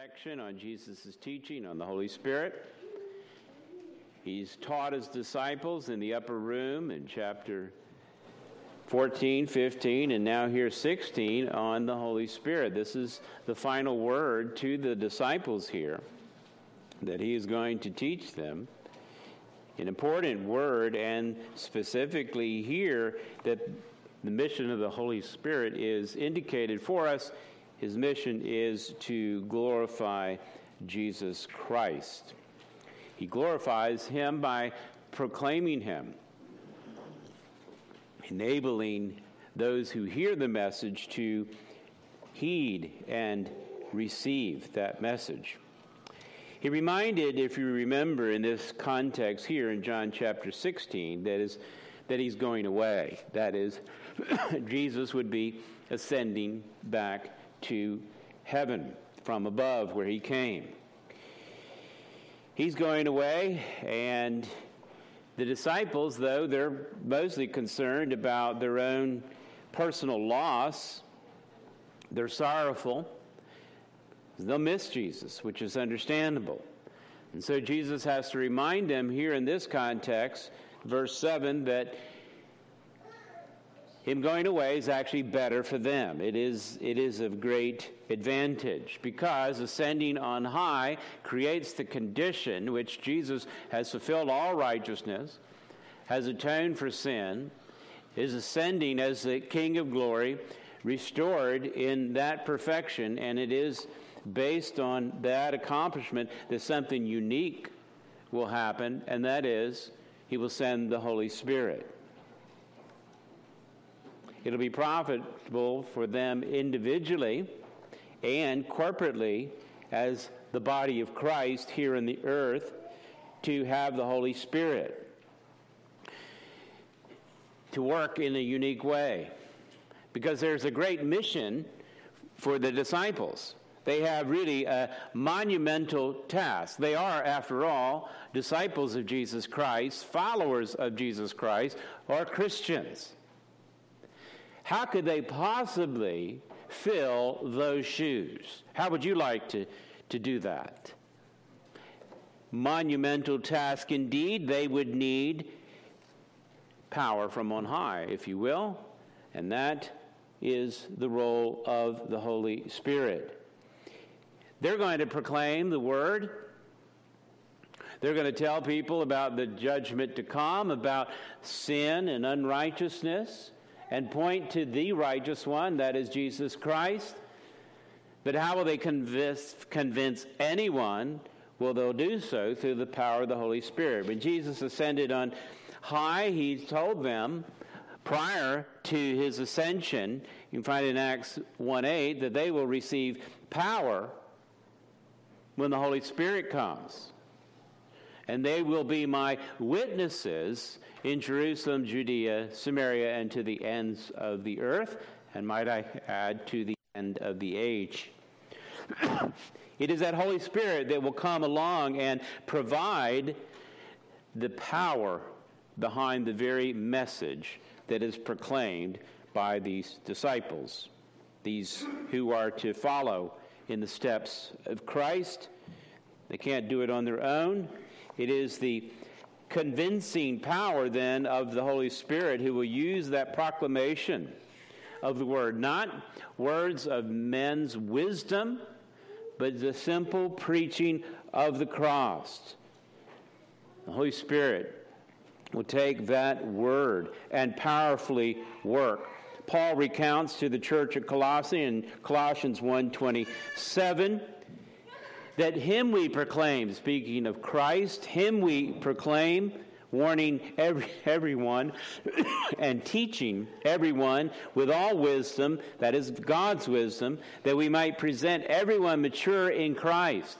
section on Jesus' teaching on the Holy Spirit. He's taught his disciples in the upper room in chapter 14, 15, and now here 16 on the Holy Spirit. This is the final word to the disciples here that he is going to teach them. An important word, and specifically here that the mission of the Holy Spirit is indicated for us. His mission is to glorify Jesus Christ. He glorifies him by proclaiming him, enabling those who hear the message to heed and receive that message. He reminded, if you remember, in this context here in John chapter 16, that he's going away. That is, Jesus would be ascending back to heaven from above where he came. He's going away, and the disciples, though, they're mostly concerned about their own personal loss. They're sorrowful. They'll miss Jesus, which is understandable. And so Jesus has to remind them here in this context, verse 7, that him going away is actually better for them. It is of great advantage, because ascending on high creates the condition which Jesus has fulfilled all righteousness, has atoned for sin, is ascending as the King of glory, restored in that perfection, and it is based on that accomplishment that something unique will happen, and that is he will send the Holy Spirit. It'll be profitable for them individually and corporately as the body of Christ here in the earth to have the Holy Spirit to work in a unique way, because there's a great mission for the disciples. They have really a monumental task. They are, after all, disciples of Jesus Christ, followers of Jesus Christ, or Christians. How could they possibly fill those shoes? How would you like to do that? Monumental task indeed. They would need power from on high, if you will, and that is the role of the Holy Spirit. They're going to proclaim the word. They're going to tell people about the judgment to come, about sin and unrighteousness, and point to the righteous one, that is Jesus Christ. But how will they convince anyone? Well, they'll do so through the power of the Holy Spirit. When Jesus ascended on high, he told them prior to his ascension, you can find in Acts 1:8, that they will receive power when the Holy Spirit comes. And they will be my witnesses in Jerusalem, Judea, Samaria, and to the ends of the earth, and might I add, to the end of the age. It is that Holy Spirit that will come along and provide the power behind the very message that is proclaimed by these disciples, these who are to follow in the steps of Christ. They can't do it on their own. It is the convincing power, then, of the Holy Spirit who will use that proclamation of the word. Not words of men's wisdom, but the simple preaching of the cross. The Holy Spirit will take that word and powerfully work. Paul recounts to the church at Colossae in Colossians 1:27, that him we proclaim, speaking of Christ, him we proclaim, warning everyone and teaching everyone with all wisdom, that is God's wisdom, that we might present everyone mature in Christ.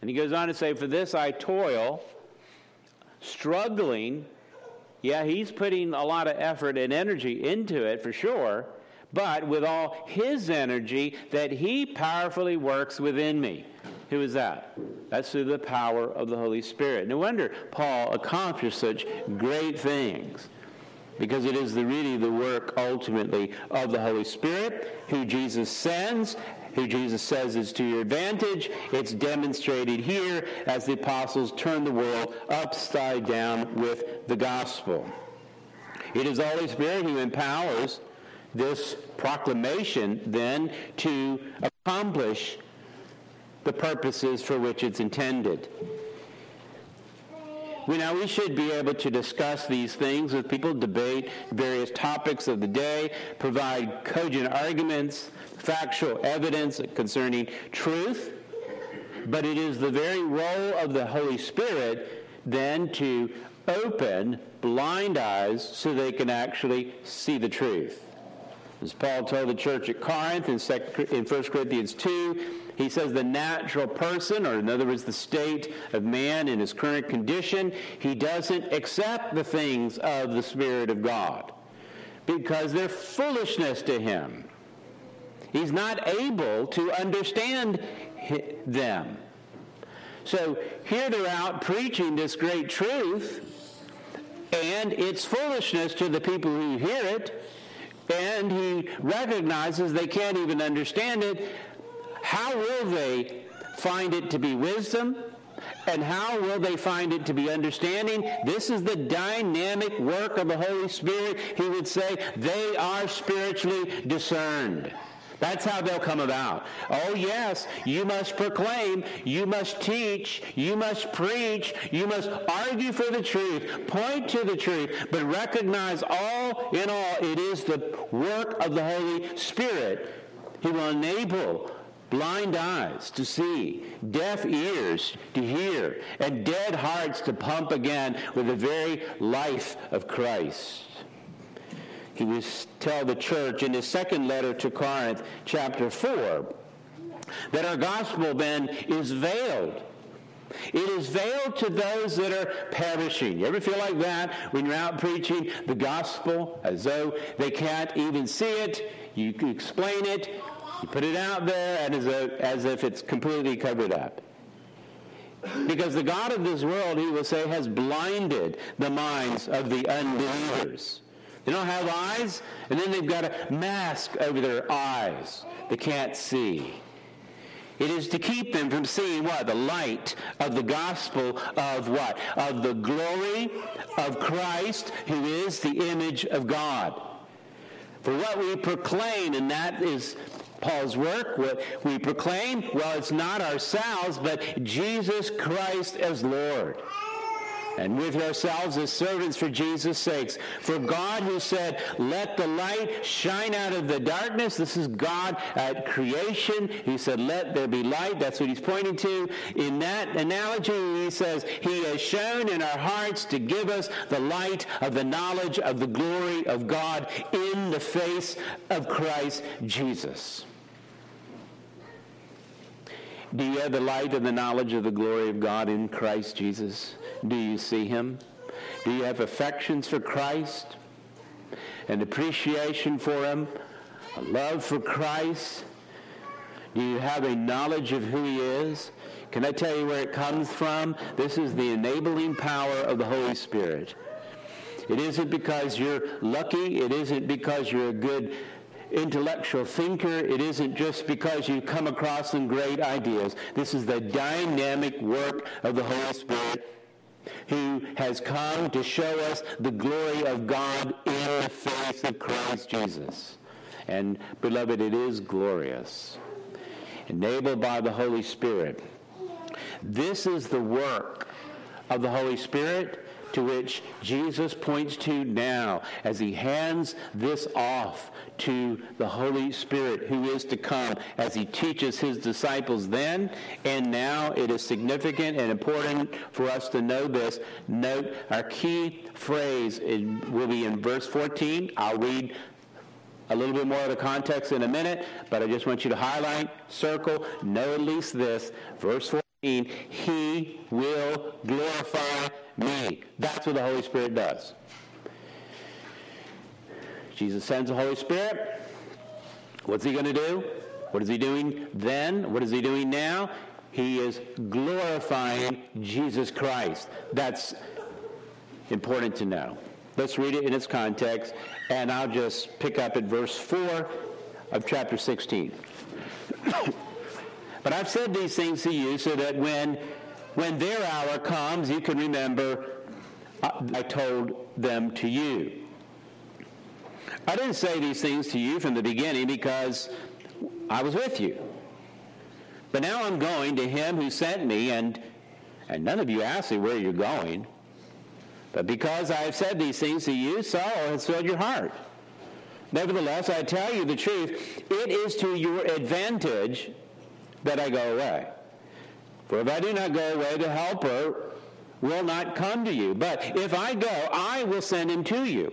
And he goes on to say, for this I toil, struggling. Yeah, he's putting a lot of effort and energy into it for sure, but with all his energy that he powerfully works within me. Who is that? That's through the power of the Holy Spirit. No wonder Paul accomplished such great things, because it is really the work ultimately of the Holy Spirit who Jesus sends who Jesus says is to your advantage. It's demonstrated here as the apostles turn the world upside down with the gospel. It is the Holy Spirit who empowers this proclamation, then, to accomplish the purposes for which it's intended. Now, we should be able to discuss these things with people, debate various topics of the day, provide cogent arguments, factual evidence concerning truth, but it is the very role of the Holy Spirit, then, to open blind eyes so they can actually see the truth. As Paul told the church at Corinth in 1 Corinthians 2, he says the natural person, or in other words, the state of man in his current condition, he doesn't accept the things of the Spirit of God because they're foolishness to him. He's not able to understand them. So here they're out preaching this great truth, and it's foolishness to the people who hear it, and he recognizes they can't even understand it. How will they find it to be wisdom? And how will they find it to be understanding? This is the dynamic work of the Holy Spirit. He would say they are spiritually discerned. That's how they'll come about. Oh, yes, you must proclaim, you must teach, you must preach, you must argue for the truth, point to the truth, but recognize all in all it is the work of the Holy Spirit. He will enable blind eyes to see, deaf ears to hear, and dead hearts to pump again with the very life of Christ. He would tell the church in his second letter to Corinth, chapter 4, that our gospel then is veiled. It is veiled to those that are perishing. You ever feel like that when you're out preaching the gospel as though they can't even see it? You explain it, you put it out there, and as if it's completely covered up. Because the God of this world, he will say, has blinded the minds of the unbelievers. They don't have eyes, and then they've got a mask over their eyes. They can't see. It is to keep them from seeing what? The light of the gospel of what? Of the glory of Christ, who is the image of God. For what we proclaim, and that is Paul's work, what we proclaim, well, it's not ourselves, but Jesus Christ as Lord. And with ourselves as servants for Jesus' sakes. For God who said, let the light shine out of the darkness. This is God at creation. He said, let there be light. That's what he's pointing to. In that analogy, he says, he has shown in our hearts to give us the light of the knowledge of the glory of God in the face of Christ Jesus. Do you have the light and the knowledge of the glory of God in Christ Jesus? Do you see him? Do you have affections for Christ? An appreciation for him? A love for Christ? Do you have a knowledge of who he is? Can I tell you where it comes from? This is the enabling power of the Holy Spirit. It isn't because you're lucky. It isn't because you're a good intellectual thinker. It isn't just because you come across some great ideas. This is the dynamic work of the Holy Spirit who has come to show us the glory of God in the face of Christ Jesus. And, beloved, it is glorious, enabled by the Holy Spirit. This is the work of the Holy Spirit to which Jesus points to now as he hands this off to the Holy Spirit who is to come as he teaches his disciples then and now. It is significant and important for us to know this. Note our key phrase will be in verse 14. I'll read a little bit more of the context in a minute, but I just want you to highlight, circle, know at least this. Verse 14, he will glorify me. That's what the Holy Spirit does. Jesus sends the Holy Spirit. What's he going to do? What is he doing then? What is he doing now? He is glorifying Jesus Christ. That's important to know. Let's read it in its context, and I'll just pick up at verse 4 of chapter 16. But I've said these things to you so that when their hour comes, you can remember I told them to you. I didn't say these things to you from the beginning because I was with you. But now I'm going to him who sent me, and none of you asked me where you're going. But because I have said these things to you, sorrow has filled your heart. Nevertheless, I tell you the truth, it is to your advantage that I go away. For if I do not go away, the Helper will not come to you. But if I go, I will send him to you.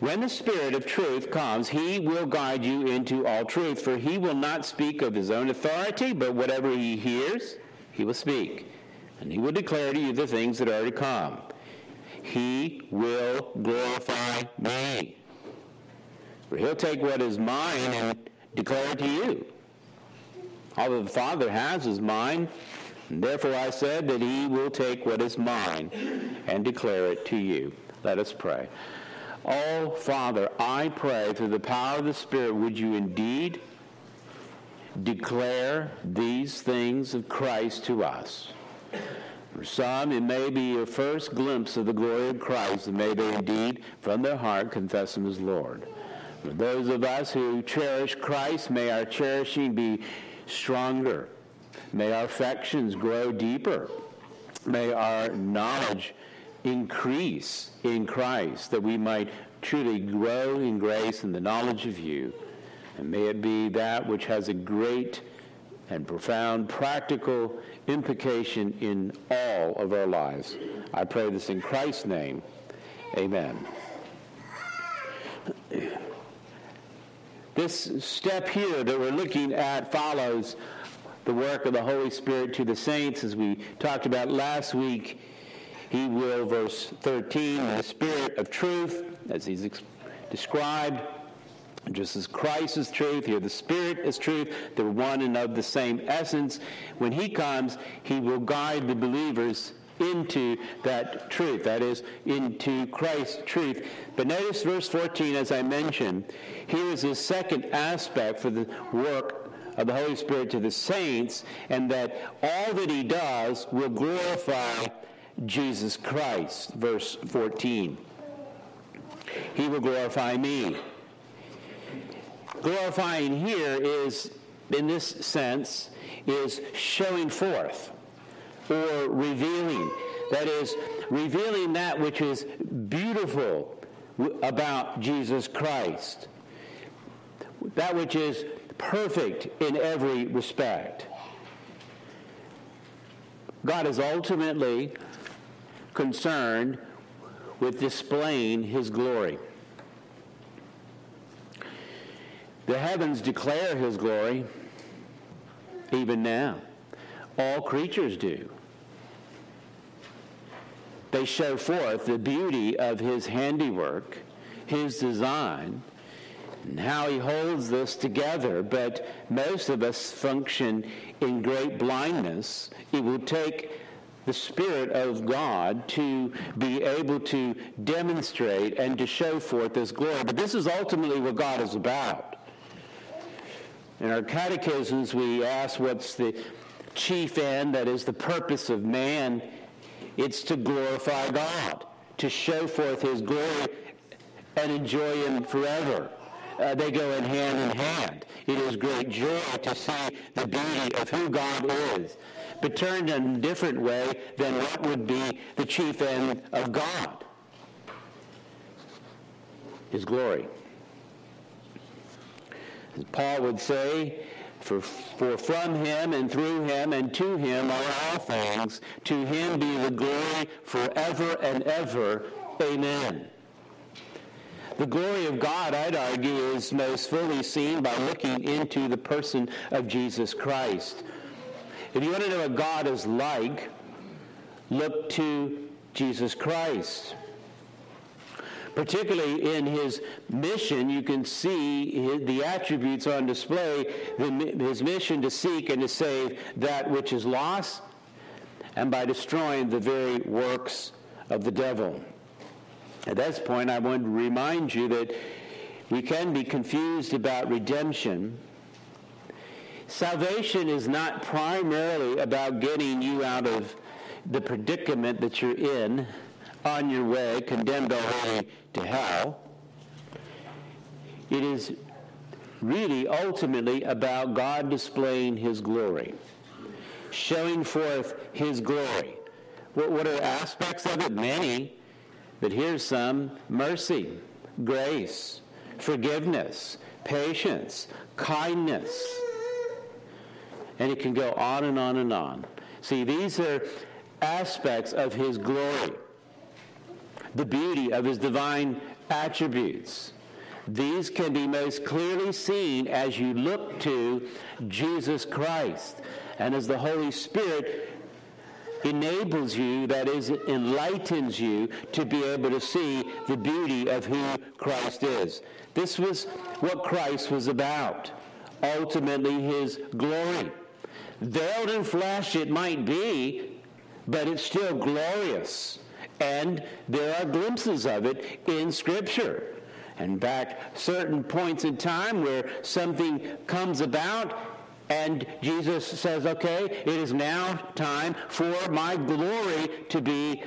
When the Spirit of truth comes, he will guide you into all truth, for he will not speak of his own authority, but whatever he hears, he will speak, and he will declare to you the things that are to come. He will glorify me, for he'll take what is mine and declare it to you. All that the Father has is mine, and therefore I said that he will take what is mine and declare it to you. Let us pray. Oh, Father, I pray through the power of the Spirit, would you indeed declare these things of Christ to us? For some, it may be your first glimpse of the glory of Christ, and may they indeed from their heart confess him as Lord. For those of us who cherish Christ, may our cherishing be stronger. May our affections grow deeper. May our knowledge increase in Christ, that we might truly grow in grace and the knowledge of you. And may it be that which has a great and profound practical implication in all of our lives. I pray this in Christ's name. Amen. This step here that we're looking at follows the work of the Holy Spirit to the saints, as we talked about last week. He will, verse 13, the Spirit of truth, as he's described, just as Christ is truth, here the Spirit is truth. They're one and of the same essence. When he comes, he will guide the believers into that truth, that is, into Christ's truth. But notice verse 14, as I mentioned, here is his second aspect for the work of the Holy Spirit to the saints, and that all that he does will glorify Jesus Christ. Verse 14, he will glorify me. Glorifying here is, in this sense, is showing forth or revealing. That is, revealing that which is beautiful about Jesus Christ, that which is perfect in every respect. God is ultimately concerned with displaying his glory. The heavens declare his glory even now. All creatures do. They show forth the beauty of his handiwork, his design, and how he holds this together. But most of us function in great blindness. It will take the Spirit of God to be able to demonstrate and to show forth his glory. But this is ultimately what God is about. In our catechisms, we ask what's the chief end, that is the purpose of man. It's to glorify God, to show forth his glory and enjoy him forever. They go in hand in hand. It is great joy to see the beauty of who God is, but turned in a different way than what would be the chief end of God, his glory. Paul would say, for from him and through him and to him are all things. To him be the glory forever and ever. Amen. The glory of God, I'd argue, is most fully seen by looking into the person of Jesus Christ. If you want to know what God is like, look to Jesus Christ. Particularly in his mission, you can see the attributes on display, his mission to seek and to save that which is lost, and by destroying the very works of the devil. At this point, I want to remind you that we can be confused about redemption. Salvation is not primarily about getting you out of the predicament that you're in, on your way, condemned already to hell. It is really ultimately about God displaying his glory, showing forth his glory. What are aspects of it? Many, but here's some: mercy, grace, forgiveness, patience, kindness. And it can go on and on and on. See, these are aspects of his glory, the beauty of his divine attributes. These can be most clearly seen as you look to Jesus Christ and as the Holy Spirit enables you, that is, enlightens you to be able to see the beauty of who Christ is. This was what Christ was about, ultimately his glory. Veiled in flesh it might be, but it's still glorious. And there are glimpses of it in Scripture. In fact, certain points in time where something comes about and Jesus says, okay, it is now time for my glory to be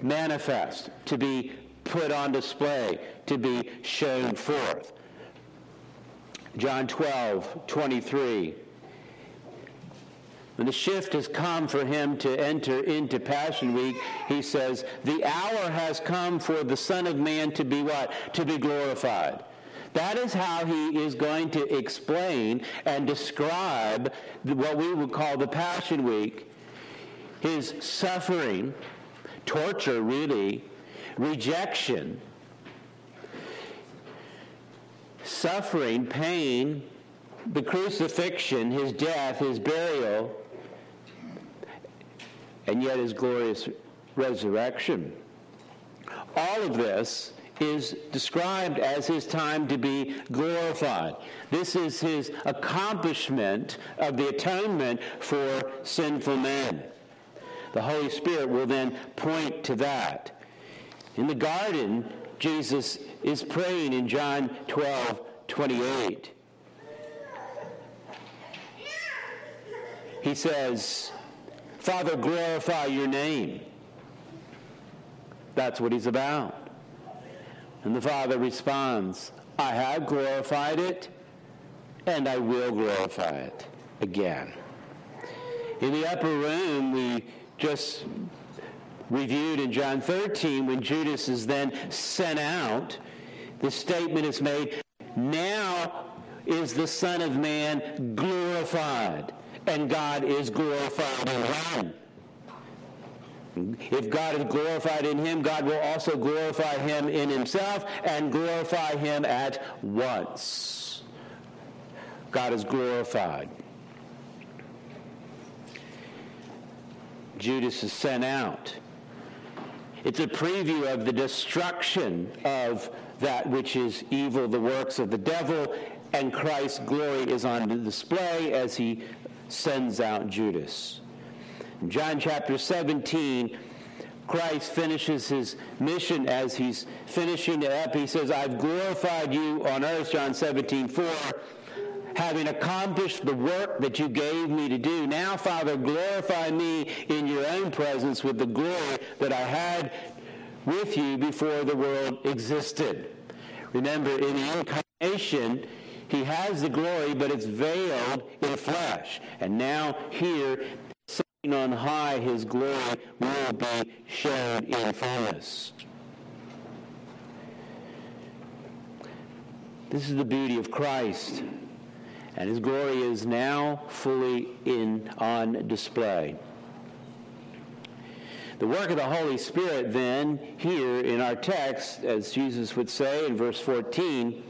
manifest, to be put on display, to be shown forth. John 12:23. When the shift has come for him to enter into Passion Week, he says, the hour has come for the Son of Man to be what? To be glorified. That is how he is going to explain and describe what we would call the Passion Week. His suffering, torture really, rejection, suffering, pain, the crucifixion, his death, his burial, and yet his glorious resurrection. All of this is described as his time to be glorified. This is his accomplishment of the atonement for sinful men. The Holy Spirit will then point to that. In the garden, Jesus is praying in John 12:28. He says, Father, glorify your name. That's what he's about. And the Father responds, I have glorified it, and I will glorify it again. In the upper room, we just reviewed in John 13, when Judas is then sent out, the statement is made, now is the Son of Man glorified. And God is glorified in him. If God is glorified in him, God will also glorify him in himself and glorify him at once. God is glorified. Judas is sent out. It's a preview of the destruction of that which is evil, the works of the devil, and Christ's glory is on display as he sends out Judas. In John chapter 17, Christ finishes his mission. As he's finishing it up, he says, I've glorified you on earth, John 17:4, having accomplished the work that you gave me to do. Now, Father, glorify me in your own presence with the glory that I had with you before the world existed. Remember, in the incarnation, he has the glory, but it's veiled in flesh. And now here, sitting on high, his glory will be shown in fullness. This is the beauty of Christ. And his glory is now fully on display. The work of the Holy Spirit then, here in our text, as Jesus would say in verse 14,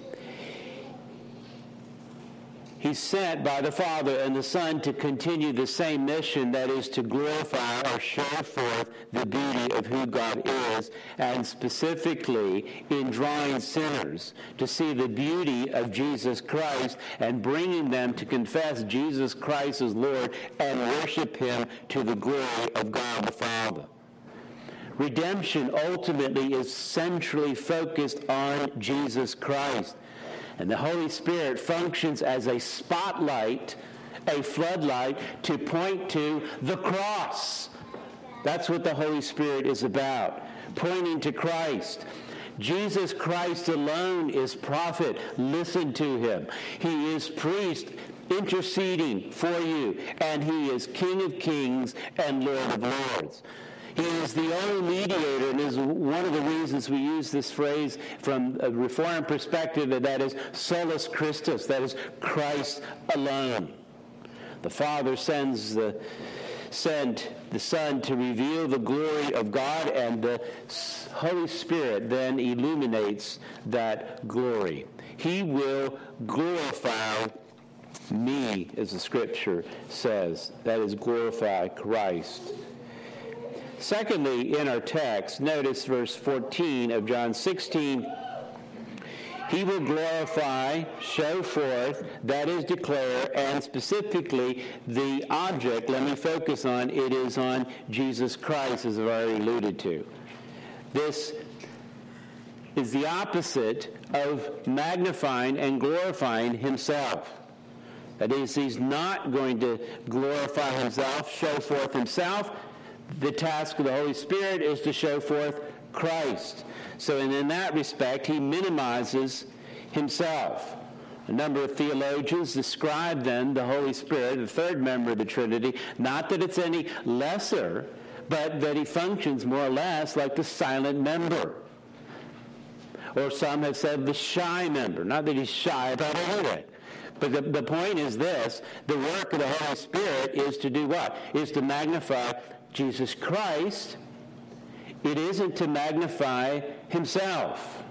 he's sent by the Father and the Son to continue the same mission, that is to glorify or show forth the beauty of who God is, and specifically in drawing sinners to see the beauty of Jesus Christ and bringing them to confess Jesus Christ as Lord and worship him to the glory of God the Father. Redemption ultimately is centrally focused on Jesus Christ. And the Holy Spirit functions as a spotlight, a floodlight, to point to the cross. That's what the Holy Spirit is about, pointing to Christ. Jesus Christ alone is prophet. Listen to him. He is priest, interceding for you. And he is King of Kings and Lord of Lords. He is the only mediator, and is one of the reasons we use this phrase from a Reformed perspective, and that is solus Christus, that is Christ alone. The Father sent the Son to reveal the glory of God, and the Holy Spirit then illuminates that glory. He will glorify me, as the Scripture says. That is, glorify Christ. Secondly, in our text, notice verse 14 of John 16, he will glorify, show forth, that is declare, and specifically the object, let me focus on, it is on Jesus Christ, as I've already alluded to. This is the opposite of magnifying and glorifying himself. That is, he's not going to glorify himself, show forth himself. The task of the Holy Spirit is to show forth Christ. So in that respect, he minimizes himself. A number of theologians describe then the Holy Spirit, the third member of the Trinity, not that it's any lesser, but that he functions more or less like the silent member. Or some have said the shy member. Not that he's shy about it. But the point is this, the work of the Holy Spirit is to do what? Is to magnify Jesus Christ. It isn't to magnify himself.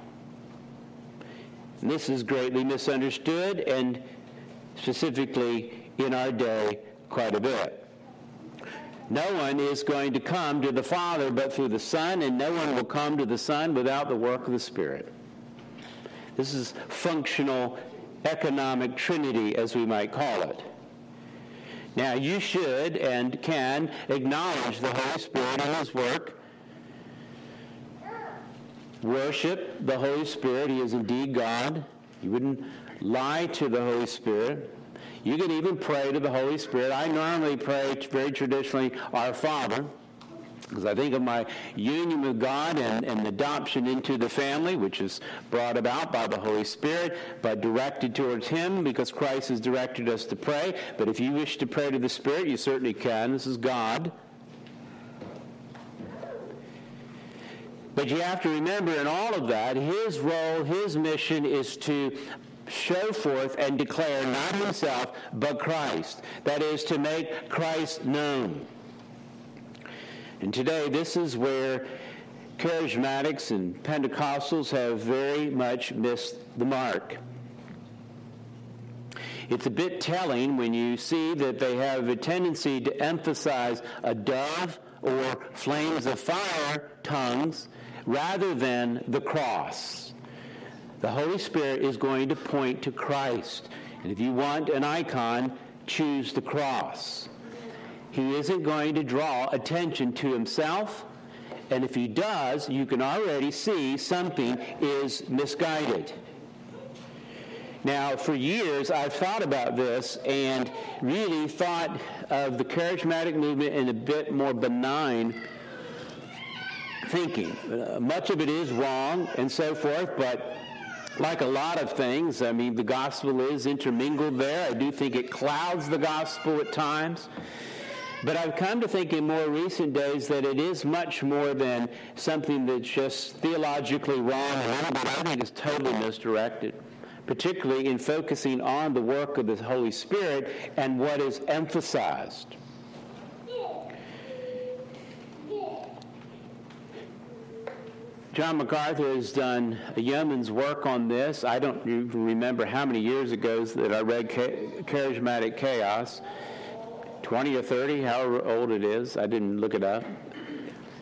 And this is greatly misunderstood, and specifically in our day quite a bit. No one is going to come to the Father but through the Son, and no one will come to the Son without the work of the Spirit. This is functional economic trinity, as we might call it. Now, you should and can acknowledge the Holy Spirit and his work. Worship the Holy Spirit. He is indeed God. You wouldn't lie to the Holy Spirit. You can even pray to the Holy Spirit. I normally pray very traditionally, Our Father, because I think of my union with God and adoption into the family, which is brought about by the Holy Spirit, but directed towards him because Christ has directed us to pray. But if you wish to pray to the Spirit, you certainly can. This is God. But you have to remember in all of that, his role, his mission is to show forth and declare not himself, but Christ. That is, to make Christ known. And today, this is where charismatics and Pentecostals have very much missed the mark. It's a bit telling when you see that they have a tendency to emphasize a dove or flames of fire, tongues, rather than the cross. The Holy Spirit is going to point to Christ. And if you want an icon, choose the cross. He isn't going to draw attention to himself, and if he does, you can already see something is misguided. Now, for years, I've thought about this and really thought of the charismatic movement in a bit more benign thinking. Much of it is wrong and so forth, but like a lot of things, I mean, the gospel is intermingled there. I do think it clouds the gospel at times. But I've come to think in more recent days that it is much more than something that's just theologically wrong, and I think it's totally misdirected, particularly in focusing on the work of the Holy Spirit and what is emphasized. John MacArthur has done a yeoman's work on this. I don't even remember how many years ago that I read Charismatic Chaos, 20 or 30, however old it is. I didn't look it up.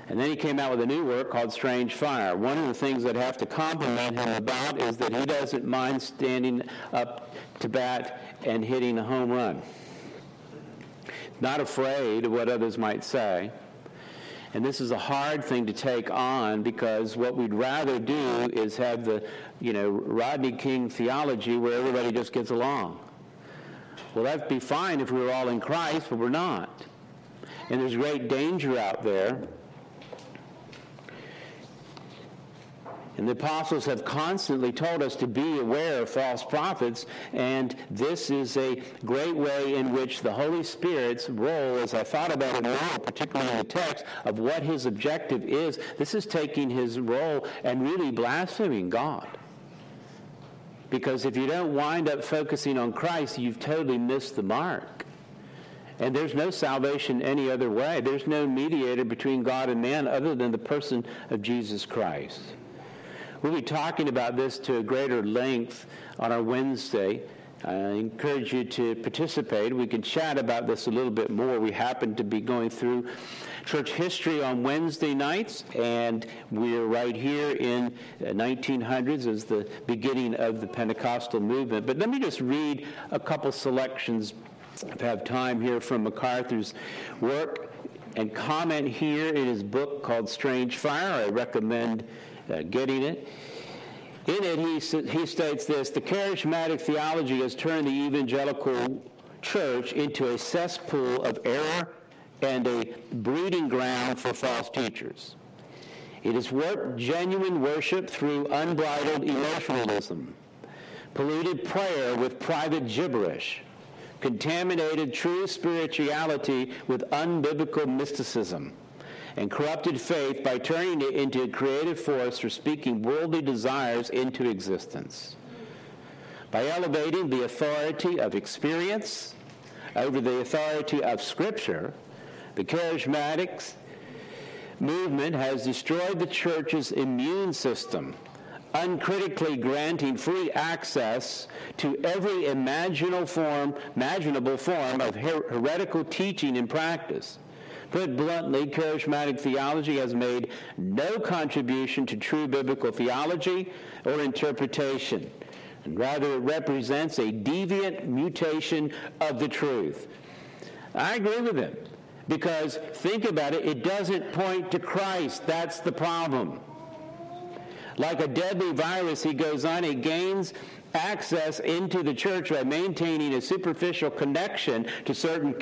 And then he came out with a new work called Strange Fire. One of the things that I have to compliment him about is that he doesn't mind standing up to bat and hitting a home run. Not afraid of what others might say. And this is a hard thing to take on, because what we'd rather do is have the, Rodney King theology where everybody just gets along. Well, that'd be fine if we were all in Christ, but we're not. And there's great danger out there. And the apostles have constantly told us to be aware of false prophets, and this is a great way in which the Holy Spirit's role, as I thought about it now, particularly in the text, of what his objective is. This is taking his role and really blaspheming God. Because if you don't wind up focusing on Christ, you've totally missed the mark. And there's no salvation any other way. There's no mediator between God and man other than the person of Jesus Christ. We'll be talking about this to a greater length on our Wednesday. I encourage you to participate. We can chat about this a little bit more. We happen to be going through church history on Wednesday nights, and we're right here in 1900s as the beginning of the Pentecostal movement. But let me just read a couple selections, if I have time here, from MacArthur's work and comment here in his book called Strange Fire. I recommend getting it. In it, he states this: the charismatic theology has turned the evangelical church into a cesspool of error and a breeding ground for false teachers. It has warped genuine worship through unbridled emotionalism, polluted prayer with private gibberish, contaminated true spirituality with unbiblical mysticism, and corrupted faith by turning it into a creative force for speaking worldly desires into existence. By elevating the authority of experience over the authority of Scripture, the charismatic movement has destroyed the church's immune system, uncritically granting free access to every imaginable form of heretical teaching and practice. Put bluntly, charismatic theology has made no contribution to true biblical theology or interpretation, and rather it represents a deviant mutation of the truth. I agree with him, because think about it, it doesn't point to Christ. That's the problem. Like a deadly virus, he goes on, it gains access into the church by maintaining a superficial connection to certain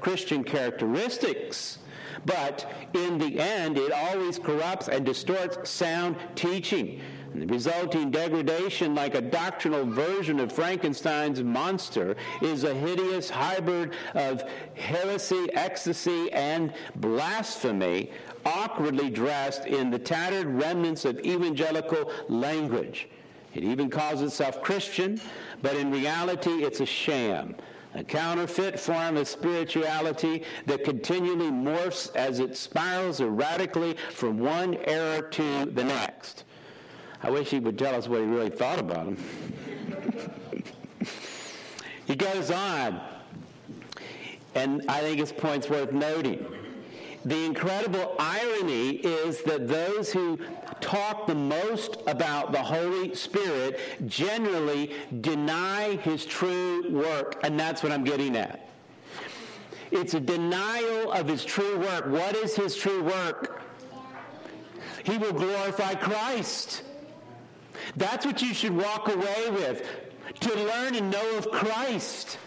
Christian characteristics. But in the end, it always corrupts and distorts sound teaching, and the resulting degradation, like a doctrinal version of Frankenstein's monster, is a hideous hybrid of heresy, ecstasy, and blasphemy, awkwardly dressed in the tattered remnants of evangelical language. It even calls itself Christian, but in reality it's a sham, a counterfeit form of spirituality that continually morphs as it spirals erratically from one error to the next. I wish he would tell us what he really thought about him. He goes on, and I think his point's worth noting. The incredible irony is that those who talk the most about the Holy Spirit generally deny his true work, and that's what I'm getting at. It's a denial of his true work. What is his true work? He will glorify Christ. That's what you should walk away with, to learn and know of Christ.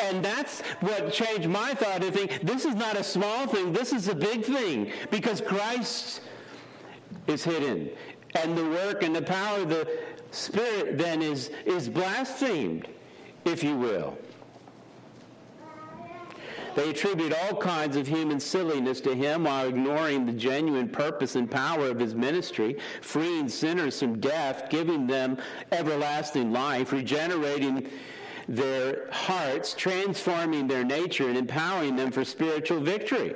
And that's what changed my thought to think, this is not a small thing, this is a big thing, because Christ is hidden, and the work and the power of the Spirit then is blasphemed, if you will. They attribute all kinds of human silliness to him while ignoring the genuine purpose and power of his ministry, freeing sinners from death, giving them everlasting life, regenerating their hearts, transforming their nature, and empowering them for spiritual victory.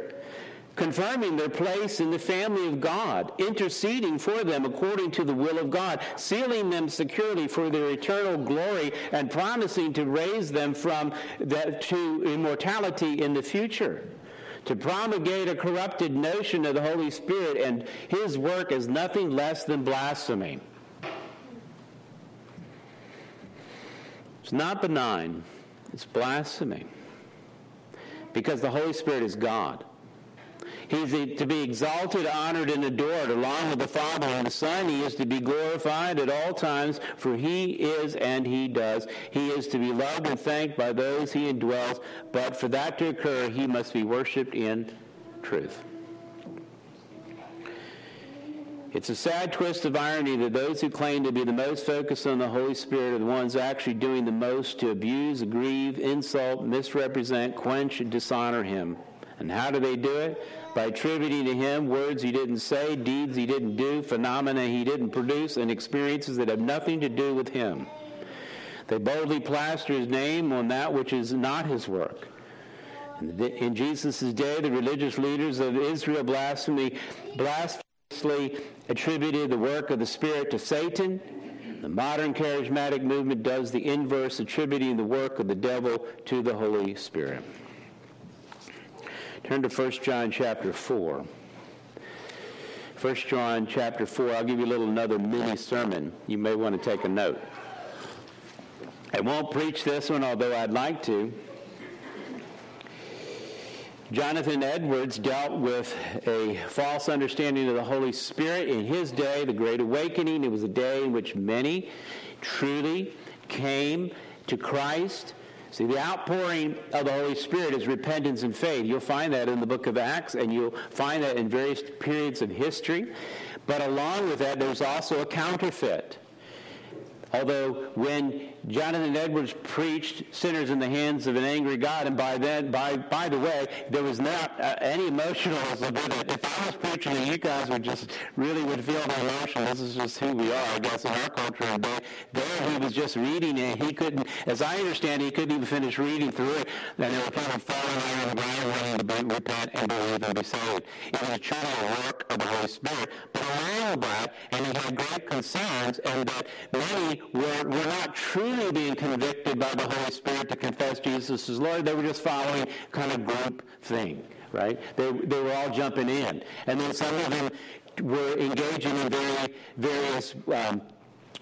confirming their place in the family of God, interceding for them according to the will of God, sealing them securely for their eternal glory, and promising to raise them from that to immortality in the future. To promulgate a corrupted notion of the Holy Spirit and his work is nothing less than blasphemy. It's not benign, it's blasphemy. Because the Holy Spirit is God. He's to be exalted, honored, and adored along with the Father and the Son. He is to be glorified at all times, for he is and he does. He is to be loved and thanked by those he indwells, but for that to occur, he must be worshipped in truth. It's a sad twist of irony that those who claim to be the most focused on the Holy Spirit are the ones actually doing the most to abuse, grieve, insult, misrepresent, quench, and dishonor him. And how do they do it? By attributing to him words he didn't say, deeds he didn't do, phenomena he didn't produce, and experiences that have nothing to do with him. They boldly plaster his name on that which is not his work. In Jesus' day, the religious leaders of Israel blasphemously attributed the work of the Spirit to Satan. The modern charismatic movement does the inverse, attributing the work of the devil to the Holy Spirit. Turn to 1 John chapter 4. 1 John chapter 4, I'll give you another mini sermon. You may want to take a note. I won't preach this one, although I'd like to. Jonathan Edwards dealt with a false understanding of the Holy Spirit in his day, the Great Awakening. It was a day in which many truly came to Christ. See, the outpouring of the Holy Spirit is repentance and faith. You'll find that in the book of Acts, and you'll find that in various periods of history. But along with that, there's also a counterfeit. Although when Jonathan Edwards preached Sinners in the Hands of an Angry God, and by the way, there was not any emotionalism in it. If I was preaching it, you guys would feel the emotion. This is just who we are, I guess, in our culture today. There he was just reading it. He couldn't, as I understand it, he couldn't even finish reading through it. And they were kind of falling over the ground, wanting to repent and believe and be saved. It was truly a work of the Holy Spirit. But around that, and he had great concerns, and that many were not truly being convicted by the Holy Spirit to confess Jesus as Lord. They were just following kind of group thing, right? They were all jumping in. And then some of them were engaging in various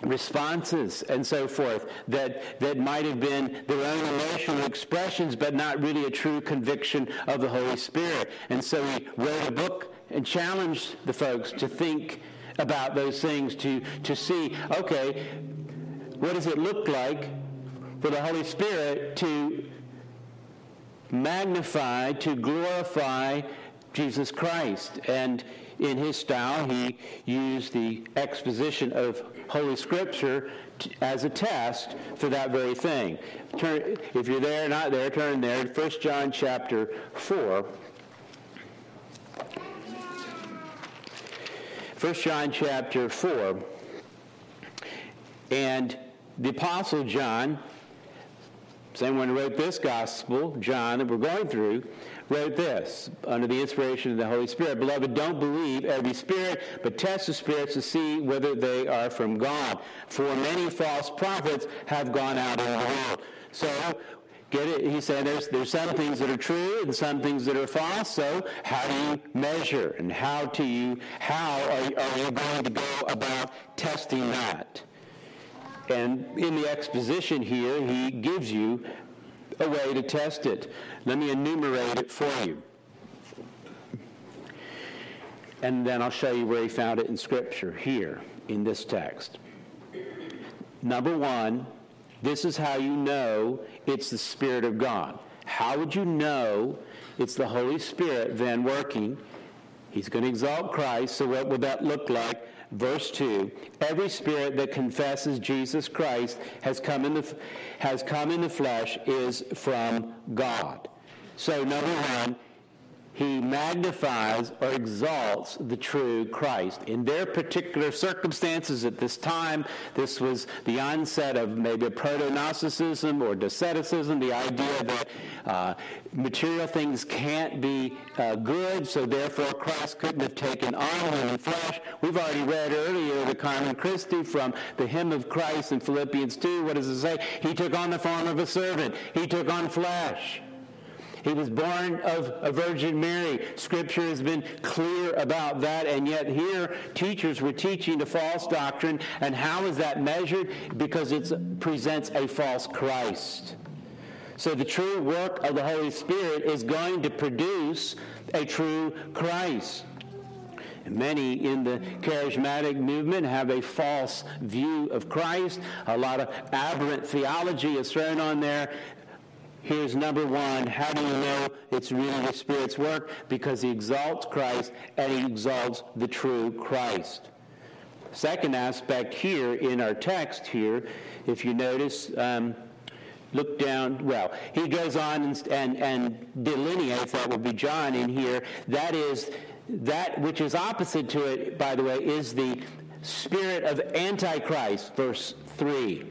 responses and so forth that might have been their own emotional expressions, but not really a true conviction of the Holy Spirit. And so we wrote a book and challenged the folks to think about those things, to see, okay, what does it look like for the Holy Spirit to magnify, to glorify Jesus Christ? And in his style, he used the exposition of Holy Scripture as a test for that very thing. If you're there, not there, turn there. 1 John chapter 4. 1 John chapter 4. And the Apostle John, same one who wrote this gospel, John, that we're going through, wrote this under the inspiration of the Holy Spirit. Beloved, don't believe every spirit, but test the spirits to see whether they are from God. For many false prophets have gone out into the world. So, get it? He said there's some things that are true and some things that are false. So how do you measure, and how are you going to go about testing that? And in the exposition here, he gives you a way to test it. Let me enumerate it for you. And then I'll show you where he found it in Scripture, here, in this text. Number one, this is how you know it's the Spirit of God. How would you know it's the Holy Spirit then working? He's going to exalt Christ, so what would that look like? Verse 2, every spirit that confesses Jesus Christ has come in the flesh is from God. So number one, he magnifies or exalts the true Christ. In their particular circumstances at this time, this was the onset of maybe proto-Gnosticism or Doceticism, the idea that material things can't be good, so therefore Christ couldn't have taken on human flesh. We've already read earlier the Carmen Christi from the hymn of Christ in Philippians 2. What does it say? He took on the form of a servant. He took on flesh. He was born of a Virgin Mary. Scripture has been clear about that, and yet here teachers were teaching the false doctrine. And how is that measured? Because it presents a false Christ. So the true work of the Holy Spirit is going to produce a true Christ. And many in the charismatic movement have a false view of Christ. A lot of aberrant theology is thrown on there. Here's number one. How do you know it's really the Spirit's work? Because he exalts Christ and he exalts the true Christ. Second aspect here in our text here, if you notice, look down, well, he goes on and delineates, that will be John in here, that is, that which is opposite to it, by the way, is the spirit of Antichrist, verse 3.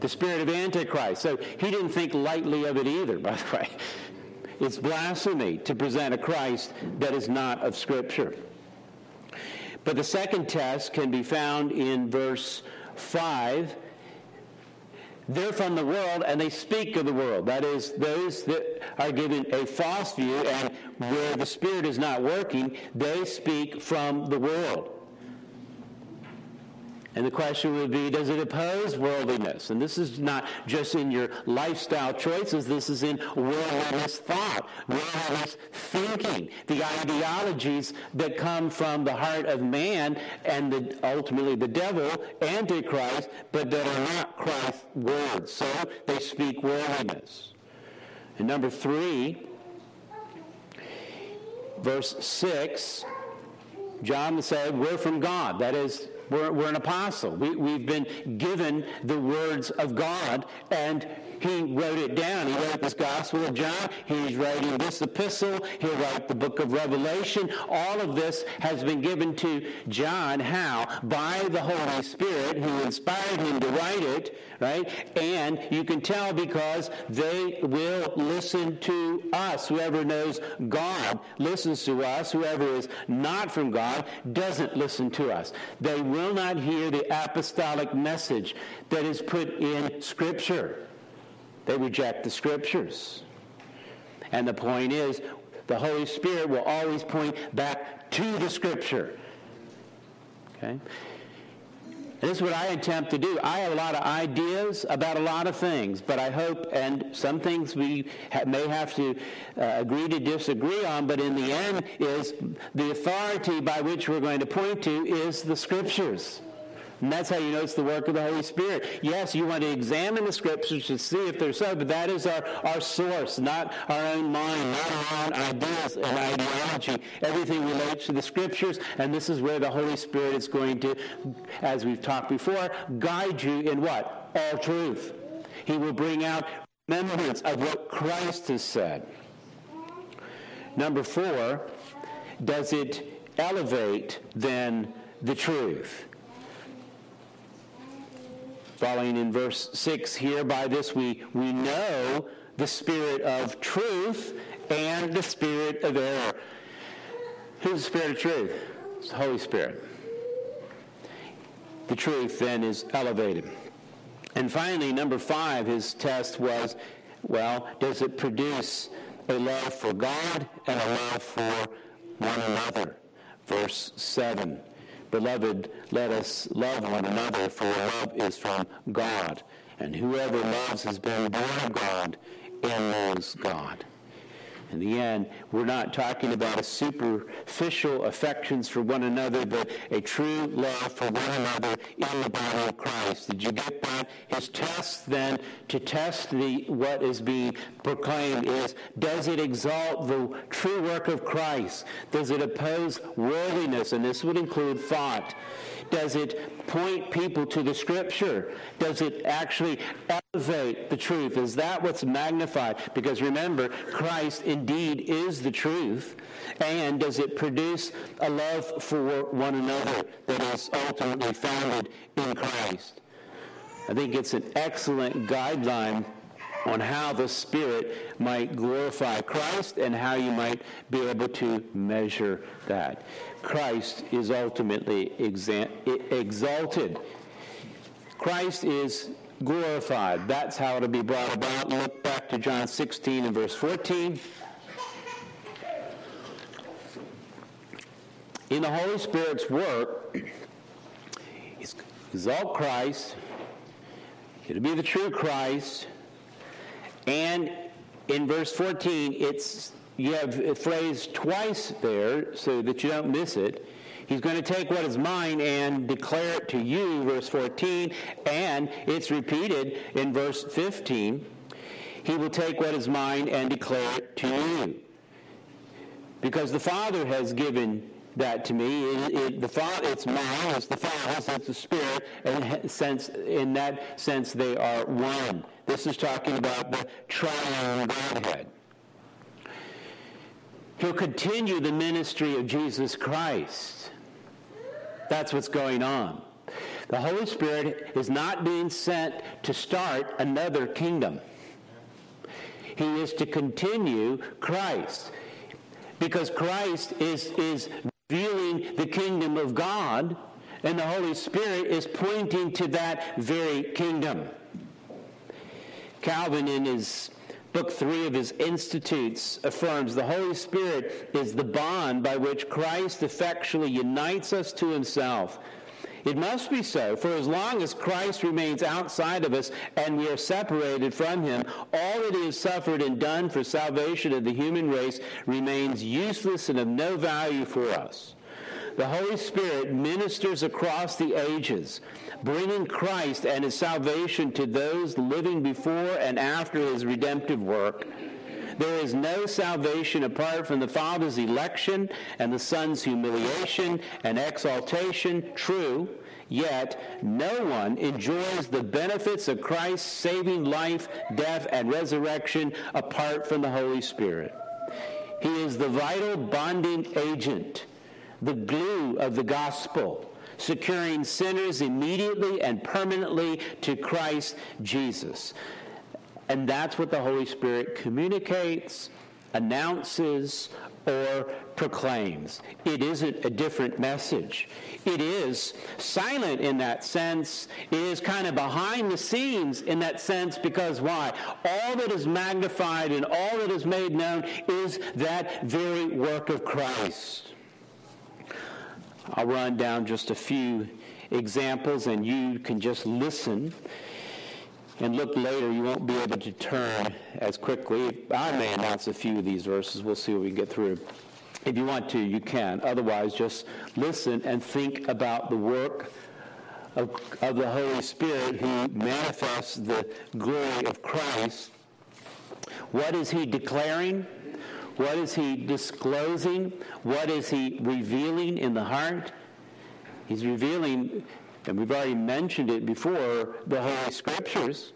The spirit of Antichrist. So he didn't think lightly of it either, by the way. It's blasphemy to present a Christ that is not of Scripture. But the second test can be found in verse 5. They're from the world, and they speak of the world. That is, those that are given a false view, and where the Spirit is not working, they speak from the world. And the question would be, does it oppose worldliness? And this is not just in your lifestyle choices. This is in worldliness thought, worldliness thinking, the ideologies that come from the heart of man and ultimately the devil, Antichrist, but that are not Christ's words. So they speak worldliness. And number 3, verse 6, John said, we're from God. That is, We're an apostle. We've been given the words of God, and he wrote it down. He wrote this Gospel of John. He's writing this epistle. He'll write the book of Revelation. All of this has been given to John. How? By the Holy Spirit, who inspired him to write it, right? And you can tell because they will listen to us. Whoever knows God listens to us. Whoever is not from God doesn't listen to us. They will not hear the apostolic message that is put in Scripture. They reject the Scriptures. And the point is, the Holy Spirit will always point back to the Scripture. Okay? And this is what I attempt to do. I have a lot of ideas about a lot of things, but I hope, and some things we may have to agree to disagree on, but in the end is the authority by which we're going to point to is the Scriptures. And that's how you know it's the work of the Holy Spirit. Yes, you want to examine the Scriptures to see if they're so, but that is our source, not our own mind, not our own ideas and ideology. Everything relates to the Scriptures, and this is where the Holy Spirit is going to, as we've talked before, guide you in what? All truth. He will bring out remembrance of what Christ has said. Number 4, does it elevate, then, the truth? Following in verse 6 here, by this we know the spirit of truth and the spirit of error. Who's the spirit of truth? It's the Holy Spirit. The truth then is elevated. And finally, number 5, his test was, well, does it produce a love for God and a love for one another? Verse 7. Beloved, let us love one another, for love is from God. And whoever loves has been born of God and knows God. In the end, we're not talking about a superficial affections for one another, but a true love for one another in the body of Christ. Did you get that? His test then, to test what is being proclaimed is, does it exalt the true work of Christ? Does it oppose worldliness? And this would include thought. Does it point people to the Scripture? Does it actually elevate the truth. Is that what's magnified? Because remember, Christ indeed is the truth. And does it produce a love for one another that is ultimately founded in Christ? I think it's an excellent guideline on how the Spirit might glorify Christ and how you might be able to measure that. Christ is ultimately exalted. Christ is glorified. That's how it'll be brought about. Look back to John 16 and verse 14. In the Holy Spirit's work, exalt Christ, it'll be the true Christ, and in verse 14, you have a phrase twice there so that you don't miss it. He's going to take what is mine and declare it to you, verse 14, and it's repeated in verse 15. He will take what is mine and declare it to you. Because the Father has given that to me. It's mine, it's the Father's, it's the Spirit, and in that sense they are one. This is talking about the triune Godhead. He'll continue the ministry of Jesus Christ. That's what's going on. The Holy Spirit is not being sent to start another kingdom. He is to continue Christ, because Christ is revealing the kingdom of God, and the Holy Spirit is pointing to that very kingdom. Calvin, in his Book 3 of his Institutes, affirms the Holy Spirit is the bond by which Christ effectually unites us to himself. It must be so, for as long as Christ remains outside of us and we are separated from him, all that he has suffered and done for salvation of the human race remains useless and of no value for us. The Holy Spirit ministers across the ages, bringing Christ and his salvation to those living before and after his redemptive work. There is no salvation apart from the Father's election and the Son's humiliation and exaltation, true, yet no one enjoys the benefits of Christ's saving life, death, and resurrection apart from the Holy Spirit. He is the vital bonding agent, the glue of the gospel, securing sinners immediately and permanently to Christ Jesus. And that's what the Holy Spirit communicates, announces, or proclaims. It isn't a different message. It is silent in that sense. It is kind of behind the scenes in that sense, because why? All that is magnified and all that is made known is that very work of Christ. I'll run down just a few examples, and you can just listen and look later. You won't be able to turn as quickly. I may announce a few of these verses. We'll see what we can get through. If you want to, you can. Otherwise, just listen and think about the work of the Holy Spirit, who manifests the glory of Christ. What is he declaring? What is he disclosing? What is he revealing in the heart? He's revealing, and we've already mentioned it before, the Holy Scriptures.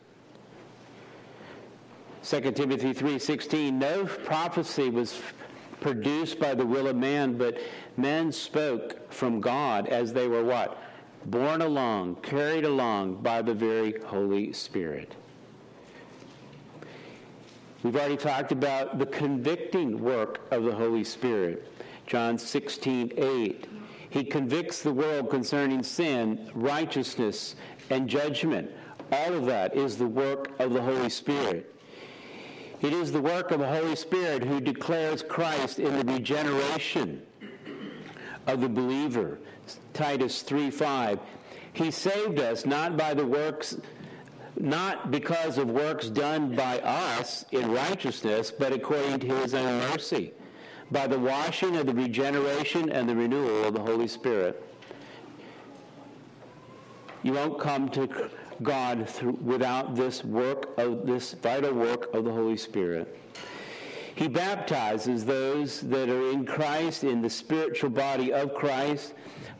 2 Timothy 3:16, no prophecy was produced by the will of man, but men spoke from God as they were what? Borne along, carried along by the very Holy Spirit. We've already talked about the convicting work of the Holy Spirit. John 16:8. He convicts the world concerning sin, righteousness, and judgment. All of that is the work of the Holy Spirit. It is the work of the Holy Spirit who declares Christ in the regeneration of the believer. Titus 3:5. He saved us not because of works done by us in righteousness, but according to his own mercy, by the washing of the regeneration and the renewal of the Holy Spirit. You won't come to God without this vital work of the Holy Spirit. He baptizes those that are in Christ in the spiritual body of Christ.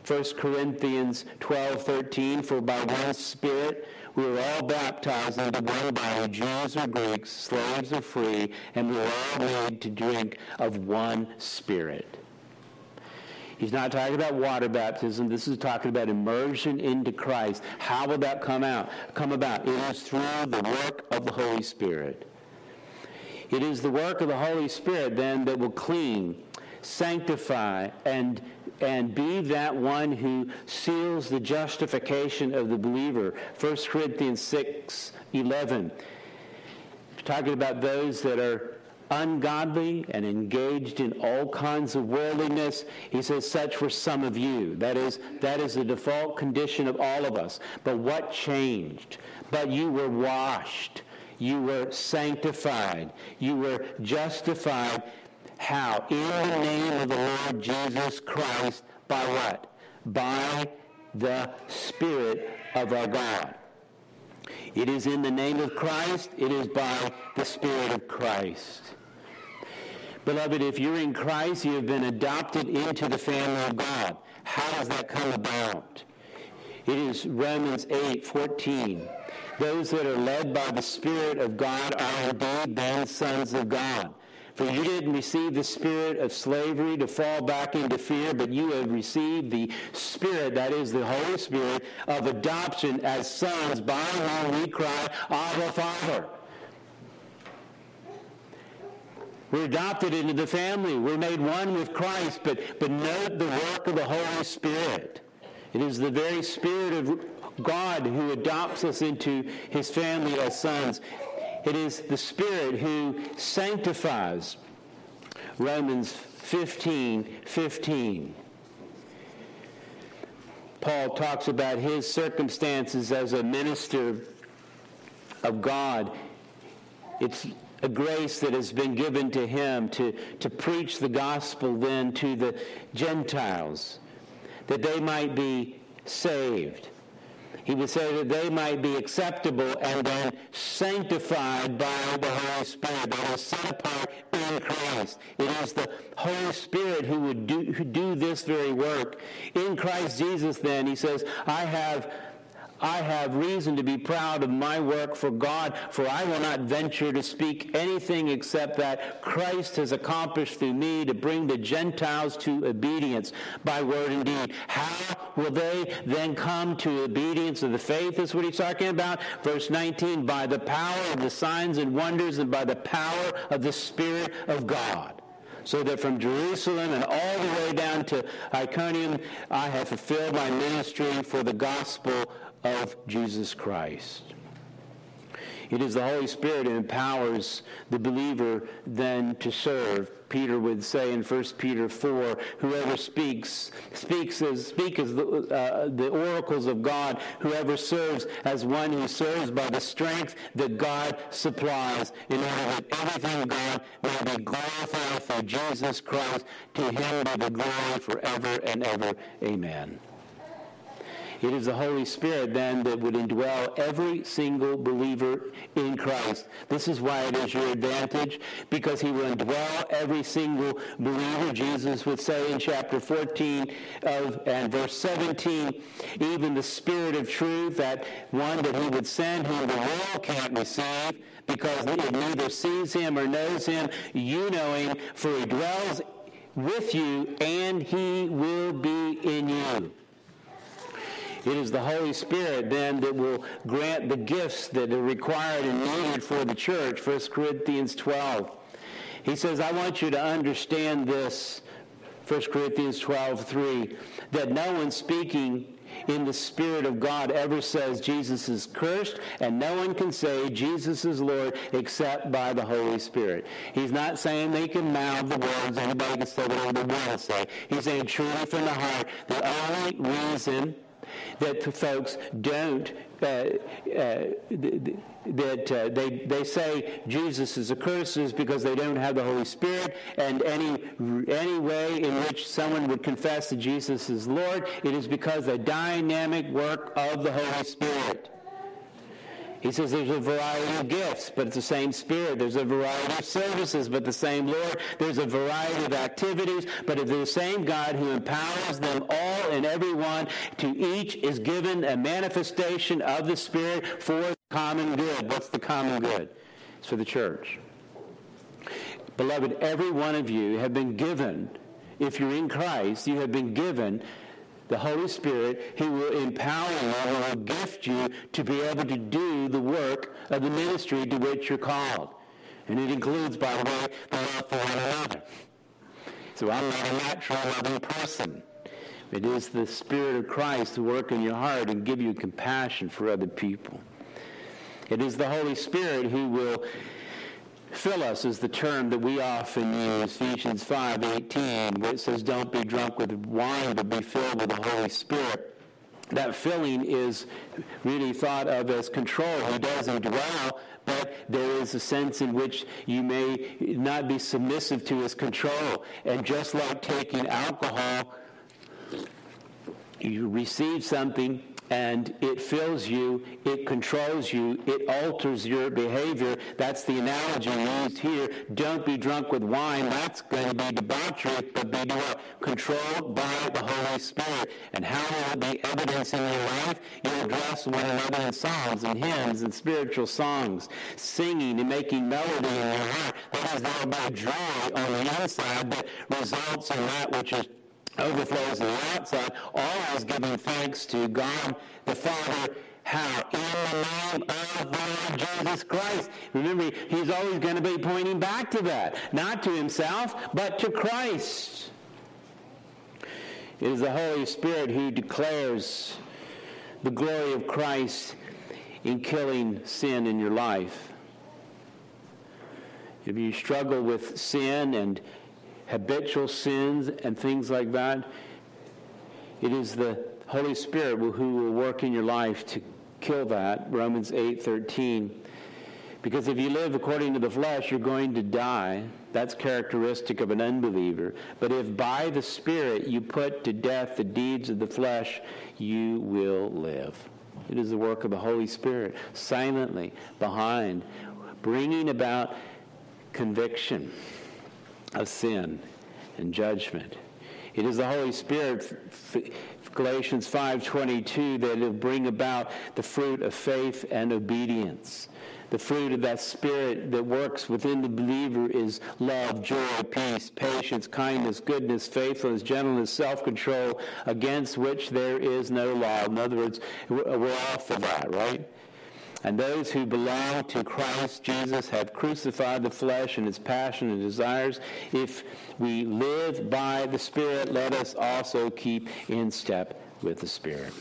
1 Corinthians 12:13, for by one Spirit We were all baptized into one body, Jews or Greeks, slaves or free, and we were all made to drink of one Spirit. He's not talking about water baptism. This is talking about immersion into Christ. How will that come about? It is through the work of the Holy Spirit. It is the work of the Holy Spirit, then, that will clean, sanctify, and be that one who seals the justification of the believer. 1 Corinthians 6:11. Talking about those that are ungodly and engaged in all kinds of worldliness. He says, such were some of you. That is the default condition of all of us. But what changed? But you were washed. You were sanctified. You were justified. How? In the name of the Lord Jesus Christ. By what? By the Spirit of our God. It is in the name of Christ. It is by the Spirit of Christ. Beloved, if you're in Christ, you have been adopted into the family of God. How does that come about? It is Romans 8:14. Those that are led by the Spirit of God are indeed then sons of God. For you didn't receive the spirit of slavery to fall back into fear, but you have received the Spirit, that is the Holy Spirit, of adoption as sons, by whom we cry, Abba, Father. We're adopted into the family. We're made one with Christ, but note the work of the Holy Spirit. It is the very Spirit of God who adopts us into his family as sons. It is the Spirit who sanctifies. Romans 15:15. Paul talks about his circumstances as a minister of God. It's a grace that has been given to him to preach the gospel then to the Gentiles, that they might be saved. He would say that they might be acceptable and then sanctified by the Holy Spirit. They are set apart in Christ. It is the Holy Spirit who would do this very work. In Christ Jesus, then, he says, I have reason to be proud of my work for God, for I will not venture to speak anything except that Christ has accomplished through me to bring the Gentiles to obedience by word and deed. How will they then come to obedience of the faith? Is what he's talking about. Verse 19, by the power of the signs and wonders and by the power of the Spirit of God. So that from Jerusalem and all the way down to Iconium, I have fulfilled my ministry for the gospel of Jesus Christ. It is the Holy Spirit who empowers the believer then to serve. Peter would say in 1 Peter 4, whoever speaks as the oracles of God, whoever serves as one who serves by the strength that God supplies, in order that everything of God may be glorified through Jesus Christ. To him be the glory forever and ever. Amen. It is the Holy Spirit, then, that would indwell every single believer in Christ. This is why it is your advantage, because he will indwell every single believer. Jesus would say in chapter 14 and verse 17, even the Spirit of truth, that one that he would send, whom the world can't receive, because it neither sees him or knows him. You know him, for he dwells with you, and he will be in you. It is the Holy Spirit, then, that will grant the gifts that are required and needed for the church. 1 Corinthians 12. He says, I want you to understand this, 1 Corinthians 12:3, that no one speaking in the Spirit of God ever says Jesus is cursed, and no one can say Jesus is Lord except by the Holy Spirit. He's not saying they can mouth the words, anybody can say whatever they want to say. He's saying truly from the heart. The only reason that folks don't, they say Jesus is accursed is because they don't have the Holy Spirit, and any way in which someone would confess that Jesus is Lord, it is because the dynamic work of the Holy Spirit. He says there's a variety of gifts, but it's the same Spirit. There's a variety of services, but the same Lord. There's a variety of activities, but it's the same God who empowers them all and everyone. To each is given a manifestation of the Spirit for the common good. What's the common good? It's for the church. Beloved, every one of you have been given, if you're in Christ, you have been given the Holy Spirit. He will empower you, will gift you to be able to do the work of the ministry to which you're called. And it includes, by the way, the love for one another. So I'm not a natural loving person. It is the Spirit of Christ to work in your heart and give you compassion for other people. It is the Holy Spirit who will fill us, is the term that we often use, Ephesians 5:18, where it says, don't be drunk with wine, but be filled with the Holy Spirit. That filling is really thought of as control. He doesn't dwell, but there is a sense in which you may not be submissive to his control. And just like taking alcohol, you receive something, and it fills you, it controls you, it alters your behavior. That's the analogy used here. Don't be drunk with wine. That's going to be debauchery, but be controlled by the Holy Spirit. And how will it be evidence in your life? You'll address one another in psalms and hymns and spiritual songs, singing and making melody in your heart. That is not about joy on the inside, but results in that which is overflows on the outside, always giving thanks to God the Father. How? In the name of the Lord Jesus Christ. Remember, he's always going to be pointing back to that. Not to himself, but to Christ. It is the Holy Spirit who declares the glory of Christ in killing sin in your life. If you struggle with sin and habitual sins and things like that, it is the Holy Spirit who will work in your life to kill that, Romans 8:13. Because if you live according to the flesh, you're going to die. That's characteristic of an unbeliever. But if by the Spirit you put to death the deeds of the flesh, you will live. It is the work of the Holy Spirit, silently behind, bringing about conviction of sin and judgment. It is the Holy Spirit, Galatians 5:22, that will bring about the fruit of faith and obedience. The fruit of that Spirit that works within the believer is love, joy, peace, patience, kindness, goodness, faithfulness, gentleness, self-control, against which there is no law. In other words, we're all for that, right? And those who belong to Christ Jesus have crucified the flesh and its passion and desires. If we live by the Spirit, let us also keep in step with the Spirit.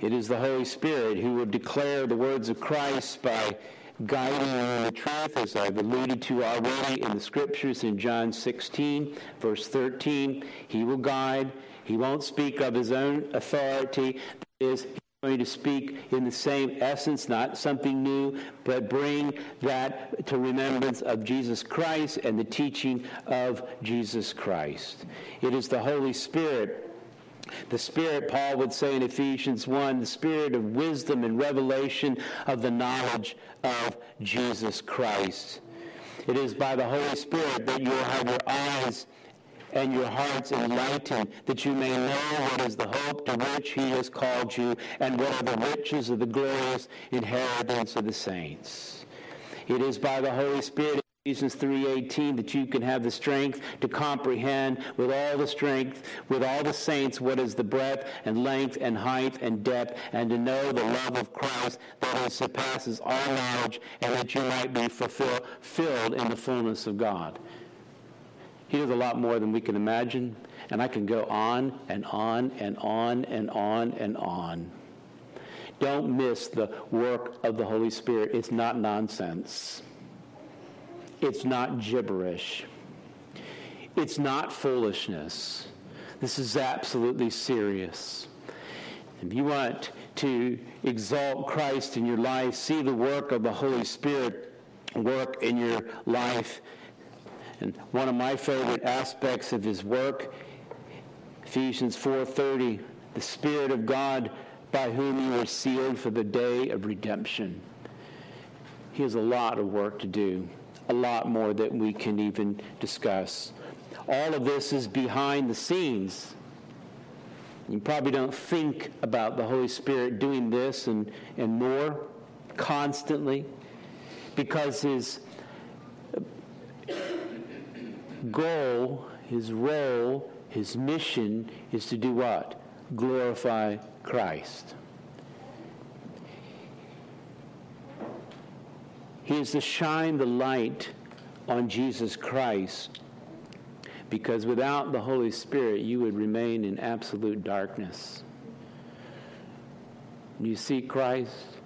It is the Holy Spirit who will declare the words of Christ by guiding in the truth, as I've alluded to already in the Scriptures in John 16, verse 13. He will guide. He won't speak of his own authority. That is, going to speak in the same essence, not something new, but bring that to remembrance of Jesus Christ and the teaching of Jesus Christ. It is the Holy Spirit. The Spirit, Paul would say in Ephesians 1, the Spirit of wisdom and revelation of the knowledge of Jesus Christ. It is by the Holy Spirit that you will have your eyes and your hearts enlightened, that you may know what is the hope to which he has called you, and what are the riches of the glorious inheritance of the saints. It is by the Holy Spirit, Ephesians 3:18, that you can have the strength to comprehend with all the strength, with all the saints, what is the breadth and length and height and depth, and to know the love of Christ that surpasses all knowledge, and that you might be filled in the fullness of God. He does a lot more than we can imagine, and I can go on and on and on and on and on. Don't miss the work of the Holy Spirit. It's not nonsense. It's not gibberish. It's not foolishness. This is absolutely serious. If you want to exalt Christ in your life, see the work of the Holy Spirit work in your life. And one of my favorite aspects of his work, Ephesians 4:30, the Spirit of God by whom you were sealed for the day of redemption. He has a lot of work to do, a lot more that we can even discuss. All of this is behind the scenes. You probably don't think about the Holy Spirit doing this and more constantly, because his goal, his role, his mission is to do what? Glorify Christ. He is to shine the light on Jesus Christ, because without the Holy Spirit, you would remain in absolute darkness. You see Christ?